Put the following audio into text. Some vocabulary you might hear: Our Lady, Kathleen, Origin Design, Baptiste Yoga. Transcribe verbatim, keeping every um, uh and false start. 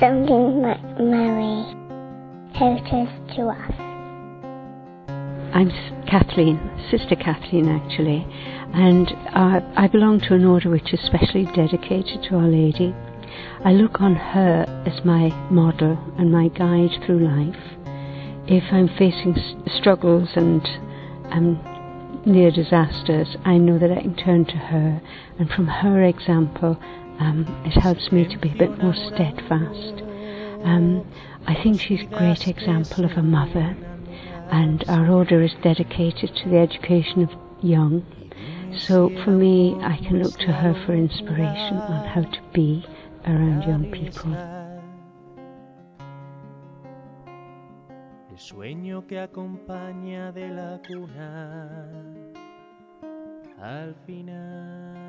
Something might marry heritage to us. I'm Kathleen, Sister Kathleen actually, and uh, I belong to an order which is specially dedicated to Our Lady. I look on her as my model and my guide through life. If I'm facing struggles and um, near disasters, I know that I can turn to her, and from her example um, it helps me to be a bit more steadfast. Um, I think she's a great example of a mother, and our order is dedicated to the education of young. So for me, I can look to her for inspiration on how to be around young people. El sueño que acompaña de la cuna al final.